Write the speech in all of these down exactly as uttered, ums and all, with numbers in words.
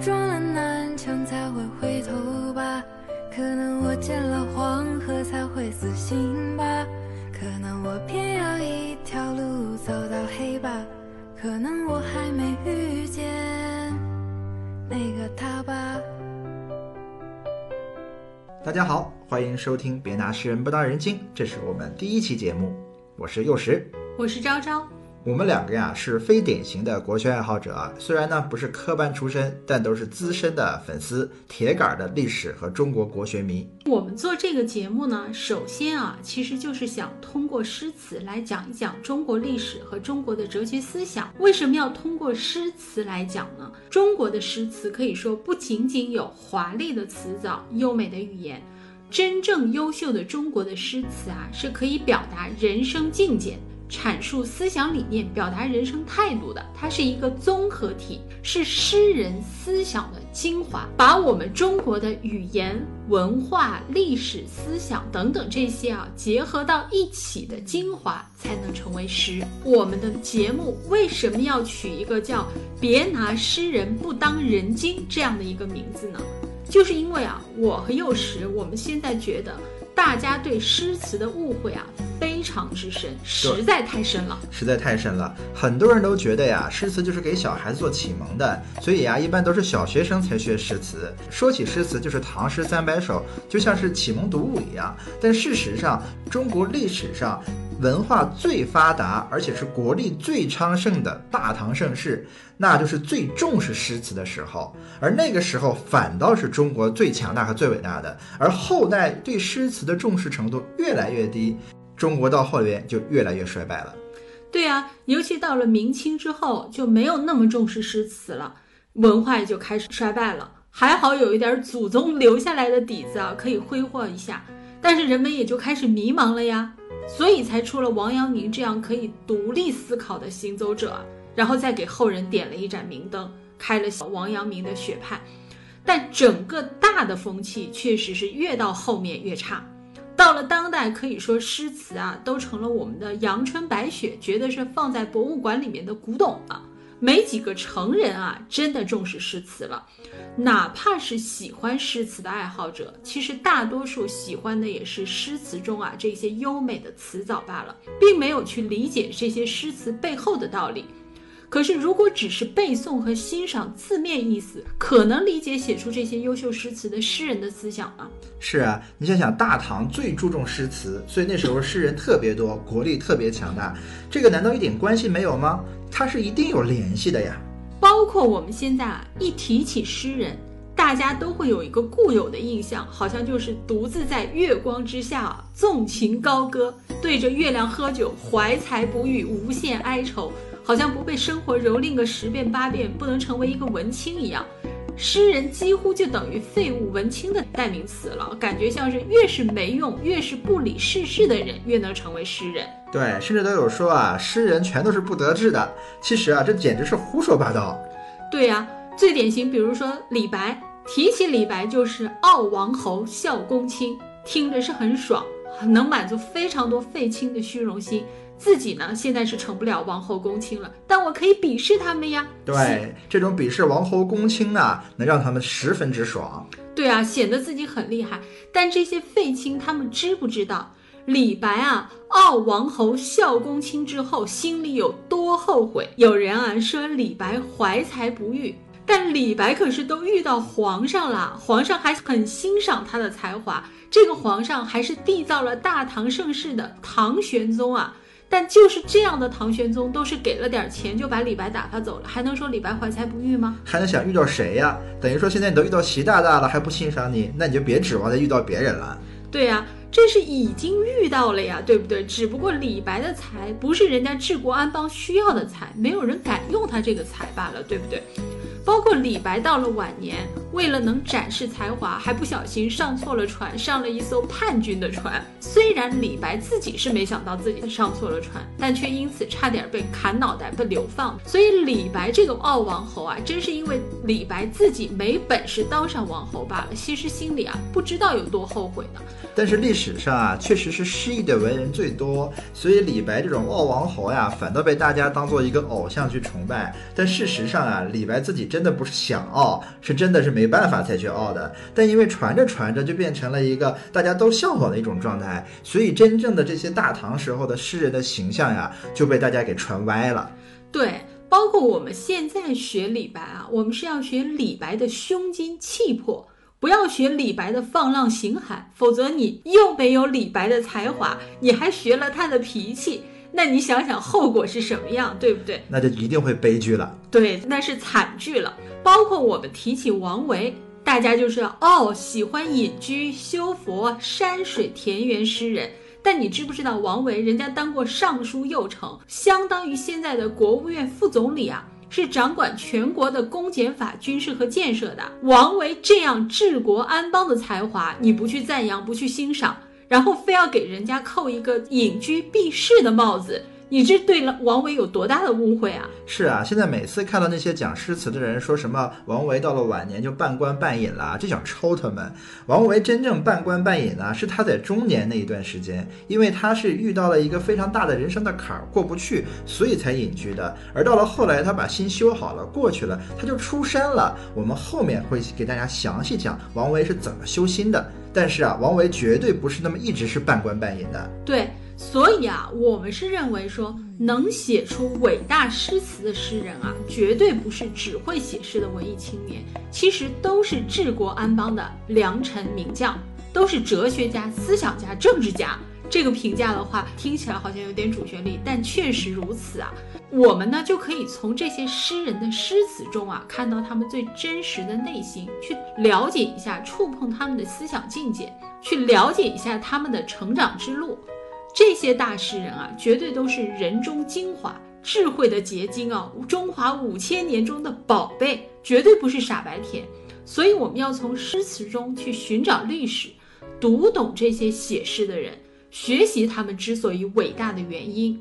撞了南墙才会回头吧，可能我见了黄河才会死心吧，可能我偏要一条路走到黑吧，可能我还没遇见那个他吧。大家好，欢迎收听别拿诗人不当人精，这是我们第一期节目，我是幼时，我是昭昭。我们两个呀是非典型的国学爱好者啊，虽然呢不是科班出身，但都是资深的粉丝，铁杆的历史和中国国学迷。我们做这个节目呢，首先啊其实就是想通过诗词来讲一讲中国历史和中国的哲学思想。为什么要通过诗词来讲呢？中国的诗词可以说不仅仅有华丽的词藻、优美的语言，真正优秀的中国的诗词啊是可以表达人生境界，阐述思想理念，表达人生态度的，它是一个综合体，是诗人思想的精华，把我们中国的语言、文化、历史、思想等等这些啊结合到一起的精华才能成为诗。我们的节目为什么要取一个叫别拿诗人不当人精这样的一个名字呢？就是因为啊我和幼时我们现在觉得大家对诗词的误会啊非常之深，实在太深了实在太深了很多人都觉得呀诗词就是给小孩子做启蒙的，所以呀一般都是小学生才学诗词，说起诗词就是唐诗三百首，就像是启蒙读物一样。但事实上，中国历史上文化最发达而且是国力最昌盛的大唐盛世，那就是最重视诗词的时候，而那个时候反倒是中国最强大和最伟大的，而后代对诗词的重视程度越来越低，中国到后面就越来越衰败了。对啊，尤其到了明清之后就没有那么重视诗词了，文化也就开始衰败了。还好有一点祖宗留下来的底子啊，可以挥霍一下，但是人们也就开始迷茫了呀，所以才出了王阳明这样可以独立思考的行走者，然后再给后人点了一盏明灯，开了王阳明的学派。但整个大的风气确实是越到后面越差，到了当代可以说诗词啊都成了我们的阳春白雪，觉得是放在博物馆里面的古董啊，没几个成人啊真的重视诗词了。哪怕是喜欢诗词的爱好者，其实大多数喜欢的也是诗词中啊这些优美的词藻罢了，并没有去理解这些诗词背后的道理。可是如果只是背诵和欣赏字面意思，可能理解写出这些优秀诗词的诗人的思想吗？是啊，你想想大唐最注重诗词，所以那时候诗人特别多，国力特别强大，这个难道一点关系没有吗？它是一定有联系的呀。包括我们现在啊，一提起诗人，大家都会有一个固有的印象，好像就是独自在月光之下、啊、纵情高歌，对着月亮喝酒，怀才不遇，无限哀愁，好像不被生活蹂躏个十遍八遍，不能成为一个文青一样。诗人几乎就等于废物文青的代名词了，感觉像是越是没用，越是不理世事的人越能成为诗人。对，甚至都有说啊，诗人全都是不得志的。其实啊，这简直是胡说八道。对啊，最典型比如说李白，提起李白就是傲王侯笑公卿，听着是很爽，能满足非常多废青的虚荣心。自己呢现在是成不了王侯公卿了，但我可以鄙视他们呀。对，这种鄙视王侯公卿呢能让他们十分之爽。对啊，显得自己很厉害。但这些废青他们知不知道李白啊傲王侯笑公卿之后心里有多后悔？有人啊说李白怀才不遇，但李白可是都遇到皇上了，皇上还很欣赏他的才华，这个皇上还是缔造了大唐盛世的唐玄宗啊。但就是这样的唐玄宗，都是给了点钱就把李白打发走了，还能说李白怀才不遇吗？还能想遇到谁呀、啊？等于说现在你都遇到习大大了，还不欣赏你，那你就别指望再遇到别人了。对呀、啊，这是已经遇到了呀，对不对？只不过李白的才不是人家治国安邦需要的才，没有人敢用他这个才罢了，对不对？包括李白到了晚年，为了能展示才华，还不小心上错了船，上了一艘叛军的船。虽然李白自己是没想到自己上错了船，但却因此差点被砍脑袋，被流放。所以李白这个傲王侯啊，真是因为李白自己没本事当上王侯罢了，其实心里啊不知道有多后悔呢。但是历史上啊，确实是失意的文人最多，所以李白这种傲王侯呀、啊，反倒被大家当做一个偶像去崇拜。但事实上啊，李白自己真的不是想傲，是真的是没办法才去傲的。但因为传着传着就变成了一个大家都效仿的一种状态，所以真正的这些大唐时候的诗人的形象呀，就被大家给传歪了。对。包括我们现在学李白啊，我们是要学李白的胸襟气魄，不要学李白的放浪形骸，否则你又没有李白的才华，你还学了他的脾气，那你想想后果是什么样，对不对？那就一定会悲剧了。对，那是惨剧了。包括我们提起王维，大家就是哦，喜欢隐居修佛山水田园诗人。但你知不知道王维人家当过尚书右丞，相当于现在的国务院副总理啊，是掌管全国的公检法、军事和建设的。王维这样治国安邦的才华，你不去赞扬，不去欣赏，然后非要给人家扣一个隐居避世的帽子，你这对王维有多大的误会啊？是啊，现在每次看到那些讲诗词的人说什么王维到了晚年就半官半隐了，就想抽他们。王维真正半官半隐呢，是他在中年那一段时间，因为他是遇到了一个非常大的人生的坎儿过不去，所以才隐居的。而到了后来他把心修好了，过去了，他就出山了。我们后面会给大家详细讲王维是怎么修心的。但是啊，王维绝对不是那么一直是半官半隐的。对，所以啊，我们是认为说，能写出伟大诗词的诗人啊，绝对不是只会写诗的文艺青年，其实都是治国安邦的良臣名将，都是哲学家、思想家、政治家。这个评价的话听起来好像有点主旋律，但确实如此啊。我们呢就可以从这些诗人的诗词中啊，看到他们最真实的内心，去了解一下，触碰他们的思想境界，去了解一下他们的成长之路。这些大诗人啊，绝对都是人中精华，智慧的结晶啊，中华五千年中的宝贝，绝对不是傻白甜。所以我们要从诗词中去寻找历史，读懂这些写诗的人，学习他们之所以伟大的原因。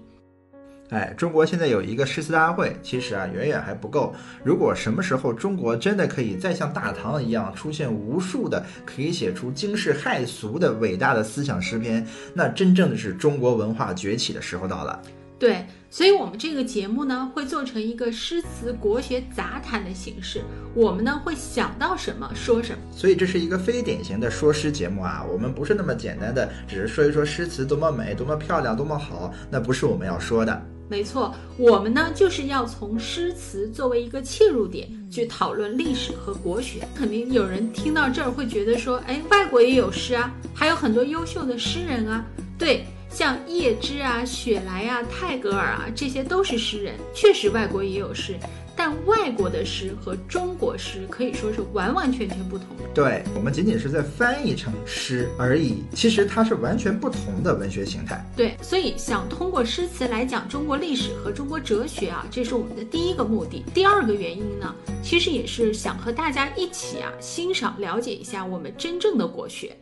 哎，中国现在有一个诗词大会，其实啊，远远还不够。如果什么时候中国真的可以再像大唐一样出现无数的可以写出惊世骇俗的伟大的思想诗篇，那真正的是中国文化崛起的时候到了。对，所以我们这个节目呢，会做成一个诗词国学杂谈的形式，我们呢会想到什么说什么。所以这是一个非典型的说诗节目啊，我们不是那么简单的只是说一说诗词多么美、多么漂亮、多么好，那不是我们要说的。没错，我们呢就是要从诗词作为一个切入点去讨论历史和国学。肯定有人听到这儿会觉得说，哎，外国也有诗啊，还有很多优秀的诗人啊。对，像叶芝啊、雪莱啊、泰戈尔啊，这些都是诗人，确实外国也有诗。但外国的诗和中国诗可以说是完完全全不同的。对，我们仅仅是在翻译成诗而已，其实它是完全不同的文学形态。对，所以想通过诗词来讲中国历史和中国哲学啊，这是我们的第一个目的。第二个原因呢，其实也是想和大家一起啊，欣赏了解一下我们真正的国学。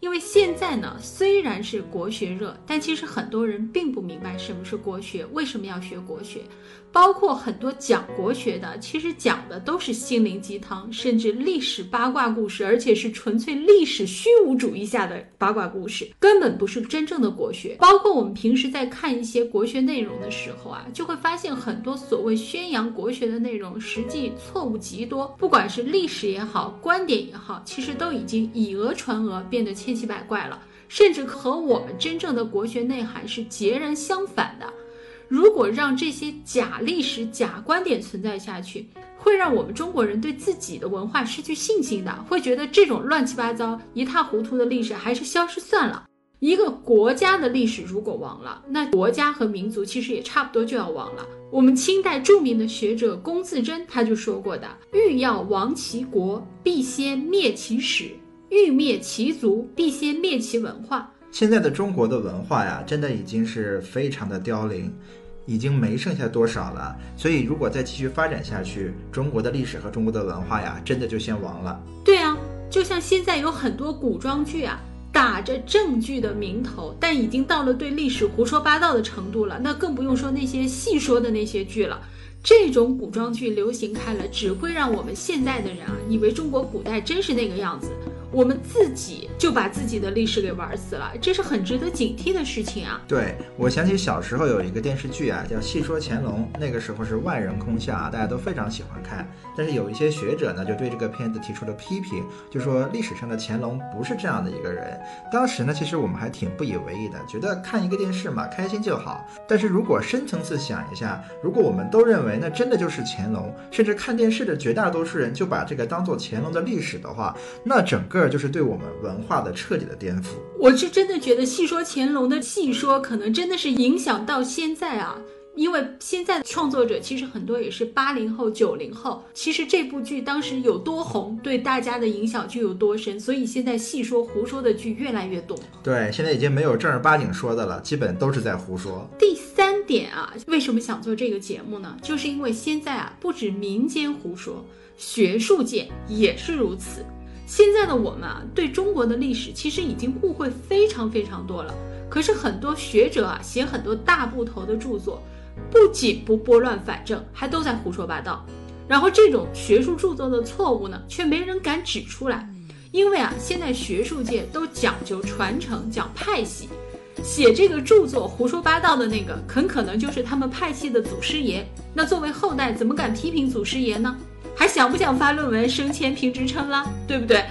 因为现在呢，虽然是国学热，但其实很多人并不明白什么是国学，为什么要学国学。包括很多讲国学的，其实讲的都是心灵鸡汤，甚至历史八卦故事，而且是纯粹历史虚无主义下的八卦故事，根本不是真正的国学。包括我们平时在看一些国学内容的时候啊，就会发现很多所谓宣扬国学的内容，实际错误极多，不管是历史也好，观点也好，其实都已经以讹传讹，变得千奇百怪了，甚至和我们真正的国学内涵是截然相反的。如果让这些假历史、假观点存在下去，会让我们中国人对自己的文化失去信心的，会觉得这种乱七八糟、一塌糊涂的历史还是消失算了。一个国家的历史如果亡了，那国家和民族其实也差不多就要亡了。我们清代著名的学者龚自珍他就说过的，欲要亡其国，必先灭其史，欲灭其族，必先灭其文化。现在的中国的文化呀，真的已经是非常的凋零。已经没剩下多少了，所以如果再继续发展下去，中国的历史和中国的文化呀，真的就先亡了。对啊，就像现在有很多古装剧啊，打着正剧的名头，但已经到了对历史胡说八道的程度了，那更不用说那些戏说的那些剧了。这种古装剧流行开了，只会让我们现代的人啊，以为中国古代真是那个样子，我们自己就把自己的历史给玩死了，这是很值得警惕的事情啊。对，我想起小时候有一个电视剧啊，叫《戏说乾隆》，那个时候是万人空巷啊，大家都非常喜欢看。但是有一些学者呢，就对这个片子提出了批评，就说历史上的乾隆不是这样的一个人。当时呢，其实我们还挺不以为意的，觉得看一个电视嘛，开心就好。但是如果深层次想一下，如果我们都认为那真的就是乾隆，甚至看电视的绝大多数人就把这个当做乾隆的历史的话，那整个就是对我们文化的彻底的颠覆。我是真的觉得戏说乾隆的戏说可能真的是影响到现在啊，因为现在的创作者其实很多也是八零后九零后，其实这部剧当时有多红，对大家的影响就有多深，所以现在戏说胡说的剧越来越多。对，现在已经没有正儿八经说的了，基本都是在胡说。第三点啊，为什么想做这个节目呢？就是因为现在啊，不止民间胡说，学术界也是如此。现在的我们啊，对中国的历史其实已经误会非常非常多了。可是很多学者啊，写很多大部头的著作，不仅不拨乱反正，还都在胡说八道。然后这种学术著作的错误呢，却没人敢指出来，因为啊，现在学术界都讲究传承，讲派系。写这个著作胡说八道的那个，很可能就是他们派系的祖师爷。那作为后代，怎么敢批评祖师爷呢？还想不想发论文升迁评职称了，对不对？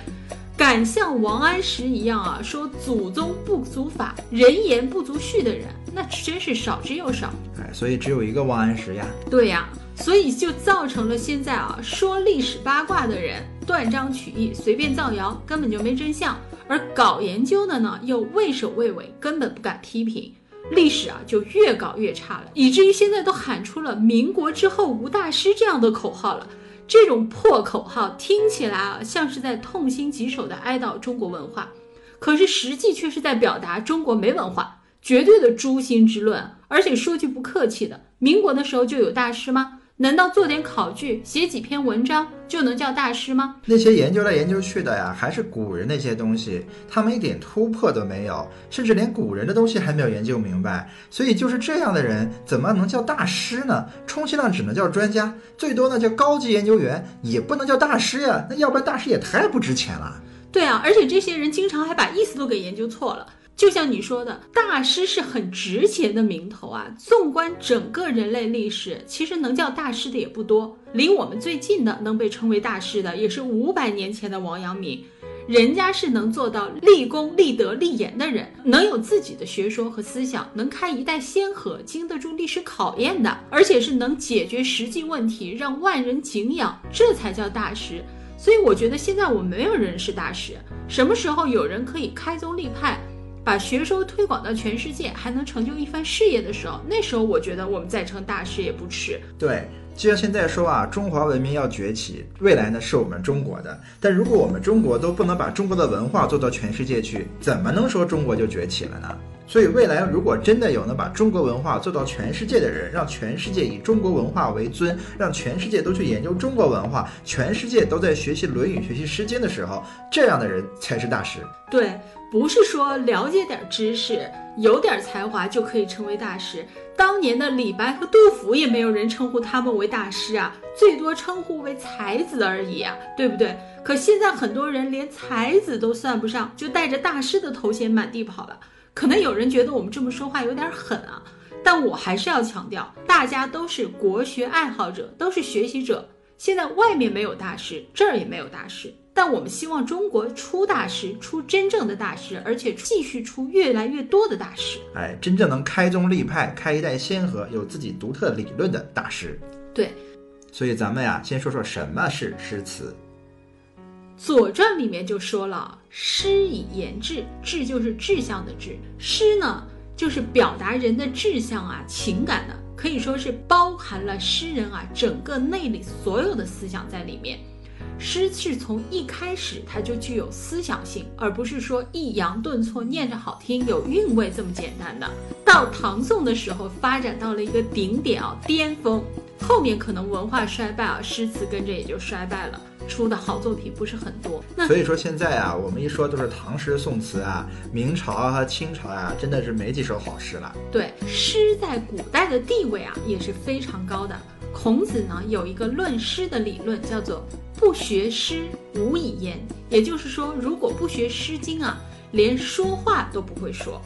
敢像王安石一样啊，说祖宗不足法，人言不足序的人，那真是少之又少。哎，所以只有一个王安石呀。对呀，所以就造成了现在啊，说历史八卦的人断章取义，随便造谣，根本就没真相；而搞研究的呢，又畏首畏尾，根本不敢批评。历史啊，就越搞越差了，以至于现在都喊出了"民国之后无大师"这样的口号了。这种破口号听起来啊，像是在痛心疾首地哀悼中国文化，可是实际却是在表达中国没文化，绝对的诛心之论。而且说句不客气的，民国的时候就有大师吗？难道做点考据，写几篇文章就能叫大师吗？那些研究来研究去的呀，还是古人那些东西，他们一点突破都没有，甚至连古人的东西还没有研究明白。所以就是这样的人，怎么能叫大师呢？充其量只能叫专家，最多呢叫高级研究员，也不能叫大师呀。那要不然大师也太不值钱了。对啊，而且这些人经常还把意思都给研究错了。就像你说的，大师是很值钱的名头啊，纵观整个人类历史，其实能叫大师的也不多，离我们最近的能被称为大师的也是五百年前的王阳明。人家是能做到立功立德立言的人，能有自己的学说和思想，能开一代先河，经得住历史考验的，而且是能解决实际问题，让万人敬仰，这才叫大师。所以我觉得现在我们没有人是大师。什么时候有人可以开宗立派，把学说推广到全世界，还能成就一番事业的时候，那时候我觉得我们再称大师也不迟。对，就像现在说啊，中华文明要崛起，未来呢是我们中国的，但如果我们中国都不能把中国的文化做到全世界去，怎么能说中国就崛起了呢？所以未来如果真的有能把中国文化做到全世界的人，让全世界以中国文化为尊，让全世界都去研究中国文化，全世界都在学习《论语》学习《诗经》的时候，这样的人才是大师。对，不是说了解点知识，有点才华就可以成为大师。当年的李白和杜甫也没有人称呼他们为大师啊，最多称呼为才子而已啊，对不对？可现在很多人连才子都算不上，就带着大师的头衔满地跑了。可能有人觉得我们这么说话有点狠啊，但我还是要强调，大家都是国学爱好者，都是学习者。现在外面没有大师，这儿也没有大师。但我们希望中国出大师，出真正的大师，而且继续出越来越多的大师。哎，真正能开宗立派，开一代先河，有自己独特理论的大师。对，所以咱们呀，先说说什么是诗词。左传里面就说了，诗以言志，志就是志向的志。诗呢，就是表达人的志向啊、情感的，可以说是包含了诗人啊整个内里所有的思想在里面。诗是从一开始它就具有思想性，而不是说抑扬顿挫念着好听有韵味这么简单的。到唐宋的时候发展到了一个顶点啊，巅峰，后面可能文化衰败啊，诗词跟着也就衰败了，出的好作品不是很多。那所以说现在啊，我们一说都是唐诗宋词啊，明朝和清朝啊，真的是没几首好诗了。对，诗在古代的地位啊也是非常高的。孔子呢有一个论诗的理论，叫做不学诗无以言，也就是说如果不学诗经啊，连说话都不会说。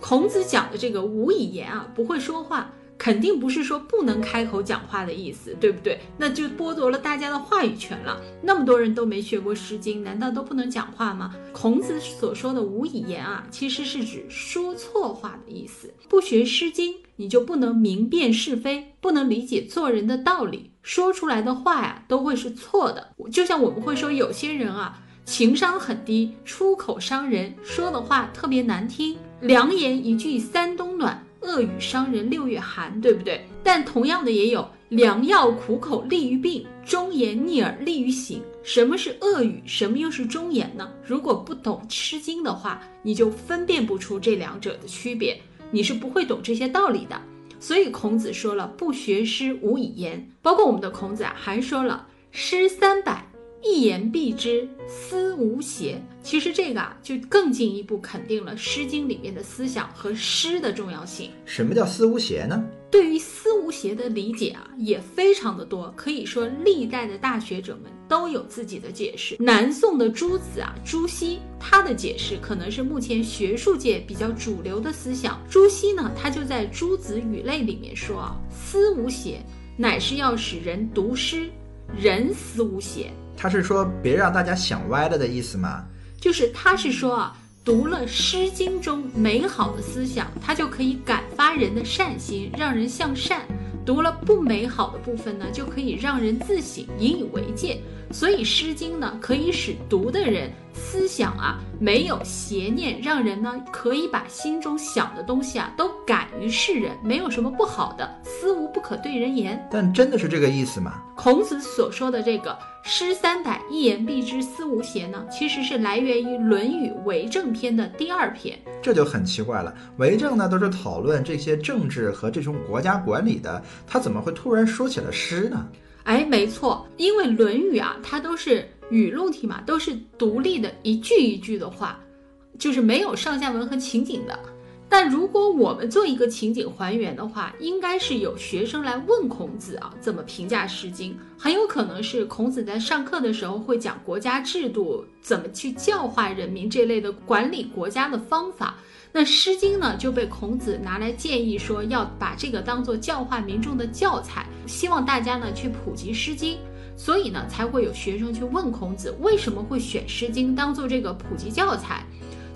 孔子讲的这个无以言啊，不会说话，肯定不是说不能开口讲话的意思，对不对？那就剥夺了大家的话语权了。那么多人都没学过诗经，难道都不能讲话吗？孔子所说的无以言啊，其实是指说错话的意思。不学诗经，你就不能明辨是非，不能理解做人的道理，说出来的话呀，都会是错的。就像我们会说有些人啊，情商很低，出口伤人，说的话特别难听，良言一句三冬暖，恶语伤人六月寒，对不对？但同样的也有良药苦口利于病，忠言逆耳利于行。什么是恶语，什么又是忠言呢？如果不懂诗经的话，你就分辨不出这两者的区别，你是不会懂这些道理的。所以孔子说了，不学诗无以言。包括我们的孔子啊，还说了诗三百，一言蔽之，思无邪。其实这个啊，就更进一步肯定了诗经里面的思想和诗的重要性。什么叫思无邪呢？对于思无邪的理解啊，也非常的多，可以说历代的大学者们都有自己的解释。南宋的朱子啊，朱熹，他的解释可能是目前学术界比较主流的思想。朱熹呢，他就在《朱子语类》里面说啊，思无邪，乃是要使人读诗，人思无邪。他是说别让大家想歪了的意思吗？就是他是说啊，读了诗经中美好的思想，他就可以感发人的善心，让人向善；读了不美好的部分呢，就可以让人自省，引以为戒。所以诗经呢，可以使读的人思想啊没有邪念，让人呢可以把心中想的东西啊都敢于示人，没有什么不好的，思无不可对人言。但真的是这个意思吗？孔子所说的这个诗三百，一言蔽之，思无邪呢，其实是来源于《论语为政篇》的第二篇。这就很奇怪了，为政呢都是讨论这些政治和这种国家管理的，他怎么会突然说起了诗呢？哎，没错，因为《论语》啊，它都是语录体嘛，都是独立的一句一句的话，就是没有上下文和情景的。但如果我们做一个情景还原的话，应该是有学生来问孔子啊，怎么评价诗经？很有可能是孔子在上课的时候会讲国家制度，怎么去教化人民这类的管理国家的方法。那诗经呢，就被孔子拿来建议说，要把这个当作教化民众的教材，希望大家呢去普及诗经。所以呢，才会有学生去问孔子，为什么会选诗经当作这个普及教材？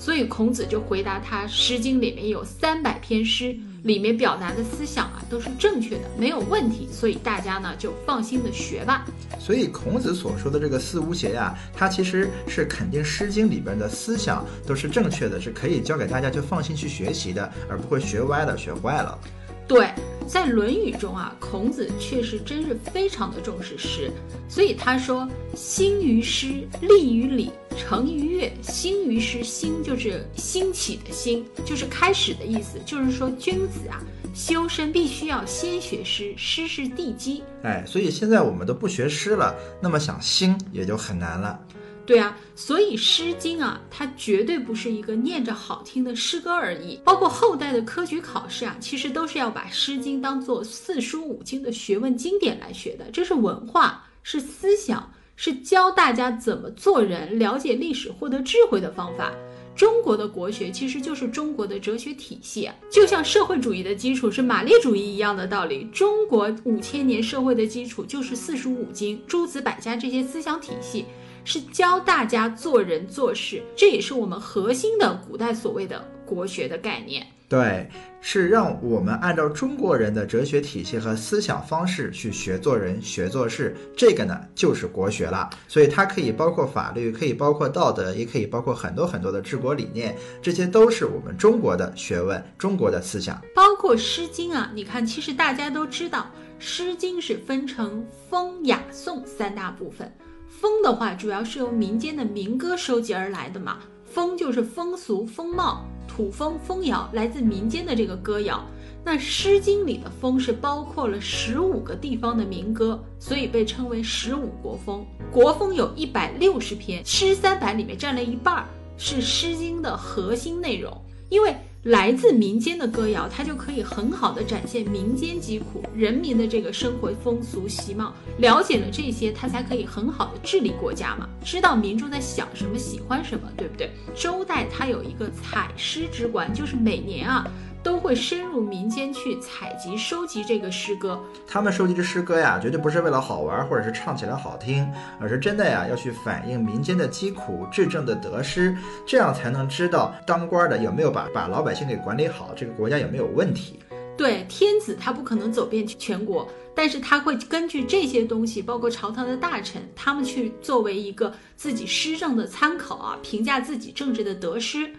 所以孔子就回答他，诗经里面有三百篇诗，里面表达的思想啊都是正确的，没有问题，所以大家呢就放心的学吧。所以孔子所说的这个思无邪啊，他其实是肯定诗经里边的思想都是正确的，是可以教给大家就放心去学习的，而不会学歪了学坏了。对，在《论语》中啊，孔子确实真是非常的重视诗，所以他说：“兴于诗，立于礼，成于乐。兴于诗，兴就是兴起的兴，就是开始的意思，就是说君子啊，修身必须要先学诗，诗是地基。”哎，所以现在我们都不学诗了，那么想兴也就很难了。对啊，所以诗经啊，它绝对不是一个念着好听的诗歌而已。包括后代的科举考试啊，其实都是要把诗经当作四书五经的学问经典来学的，这是文化，是思想，是教大家怎么做人，了解历史，获得智慧的方法。中国的国学其实就是中国的哲学体系啊，就像社会主义的基础是马列主义一样的道理，中国五千年社会的基础就是四书五经、诸子百家这些思想体系，是教大家做人做事，这也是我们核心的古代所谓的国学的概念。对，是让我们按照中国人的哲学体系和思想方式去学做人学做事，这个呢就是国学了。所以它可以包括法律，可以包括道德，也可以包括很多很多的治国理念，这些都是我们中国的学问，中国的思想。包括诗经啊，你看其实大家都知道，诗经是分成风雅颂三大部分，风的话主要是由民间的民歌收集而来的嘛，风就是风俗风貌，土风风谣来自民间的这个歌谣。那诗经里的风是包括了十五个地方的民歌，所以被称为十五国风。国风有一百六十篇，诗三百里面占了一半是诗经的核心内容，因为来自民间的歌谣，它就可以很好的展现民间疾苦，人民的这个生活风俗习貌，了解了这些，它才可以很好的治理国家嘛，知道民众在想什么，喜欢什么，对不对？周代它有一个采诗之官，就是每年啊都会深入民间去采集收集这个诗歌。他们收集的诗歌呀，绝对不是为了好玩或者是唱起来好听，而是真的呀要去反映民间的疾苦，治政的得失，这样才能知道当官的有没有把把老百姓给管理好，这个国家有没有问题。对，天子他不可能走遍全国，但是他会根据这些东西，包括朝堂的大臣，他们去作为一个自己施政的参考啊，评价自己政治的得失。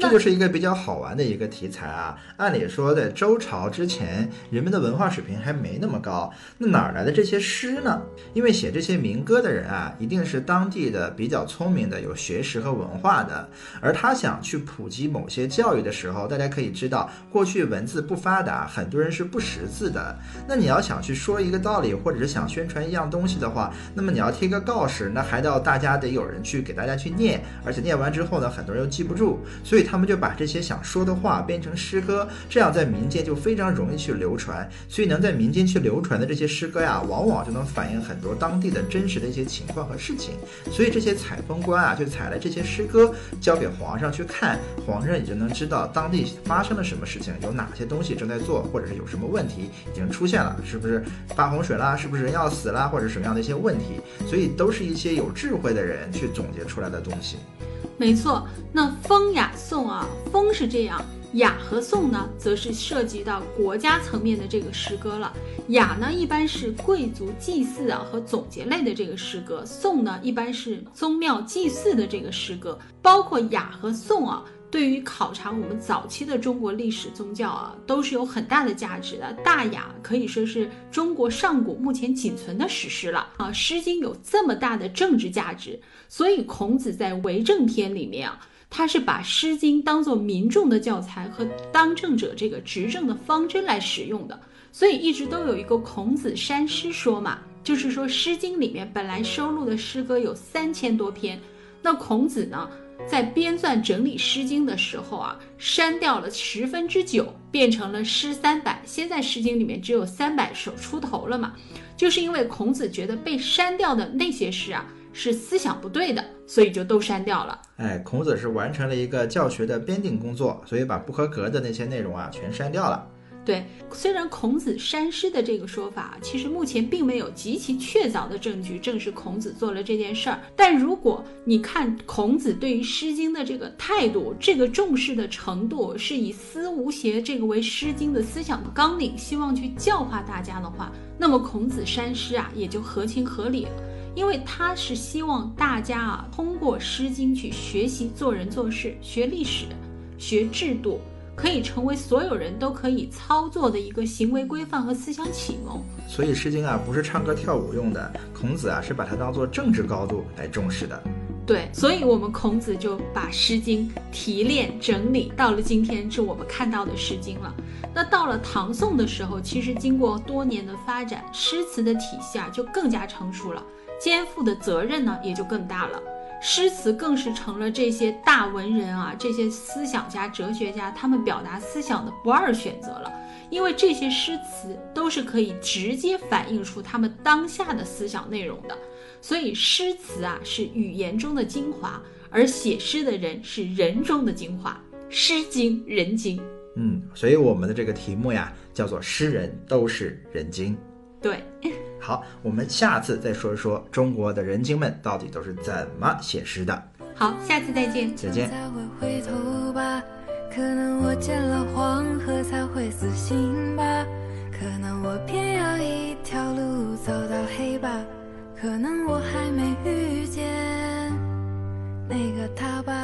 这就是一个比较好玩的一个题材啊。按理说在周朝之前，人们的文化水平还没那么高，那哪来的这些诗呢？因为写这些民歌的人啊，一定是当地的比较聪明的，有学识和文化的，而他想去普及某些教育的时候，大家可以知道过去文字不发达，很多人是不识字的，那你要想去说一个道理，或者是想宣传一样东西的话，那么你要贴个告示，那还到大家得有人去给大家去念，而且念完之后呢，很多人又记不住，所以他们就把这些想说的话变成诗歌，这样在民间就非常容易去流传。所以能在民间去流传的这些诗歌呀，往往就能反映很多当地的真实的一些情况和事情。所以这些采风官啊，就采来这些诗歌，交给皇上去看，皇上也就能知道当地发生了什么事情，有哪些东西正在做，或者是有什么问题已经出现了，是不是发洪水啦，是不是人要死啦，或者什么样的一些问题。所以都是一些有智慧的人去总结出来的东西。没错，那风雅颂啊，风是这样，雅和颂呢，则是涉及到国家层面的这个诗歌了。雅呢，一般是贵族祭祀啊和总结类的这个诗歌；颂呢，一般是宗庙祭祀的这个诗歌。包括雅和颂啊，对于考察我们早期的中国历史宗教啊，都是有很大的价值的。大雅可以说是中国上古目前仅存的史诗了啊，《诗经》有这么大的政治价值，所以孔子在《为政篇》里面啊，他是把《诗经》当作民众的教材和当政者这个执政的方针来使用的。所以一直都有一个孔子删诗说嘛，就是说《诗经》里面本来收录的诗歌有三千多篇，那孔子呢？在编纂整理《诗经》的时候啊，删掉了十分之九，变成了诗三百。现在《诗经》里面只有三百首出头了嘛，就是因为孔子觉得被删掉的那些诗啊是思想不对的，所以就都删掉了。哎，孔子是完成了一个教学的编定工作，所以把不合格的那些内容啊全删掉了。对，虽然孔子删诗的这个说法，其实目前并没有极其确凿的证据证实孔子做了这件事儿。但如果你看孔子对于《诗经》的这个态度，这个重视的程度，是以思无邪这个为《诗经》的思想的纲领，希望去教化大家的话，那么孔子删诗啊，也就合情合理了。因为他是希望大家啊，通过《诗经》去学习做人做事，学历史，学制度。可以成为所有人都可以操作的一个行为规范和思想启蒙。所以《诗经》啊，不是唱歌跳舞用的，孔子啊是把它当作政治高度来重视的。对，所以我们孔子就把《诗经》提炼整理，到了今天是我们看到的《诗经》了。那到了唐宋的时候，其实经过多年的发展，诗词的体系啊就更加成熟了，肩负的责任呢也就更大了。诗词更是成了这些大文人啊，这些思想家、哲学家，他们表达思想的不二选择了。因为这些诗词都是可以直接反映出他们当下的思想内容的，所以诗词啊是语言中的精华，而写诗的人是人中的精华，诗精人精。嗯，所以我们的这个题目呀，叫做诗人都是人精。对。好，我们下次再说一说中国的人精们到底都是怎么写诗的。好，下次再见。再见。回头吧，可能我见了黄河才会死心吧，可能我偏要一条路走到黑吧，可能我还没遇见那个他吧。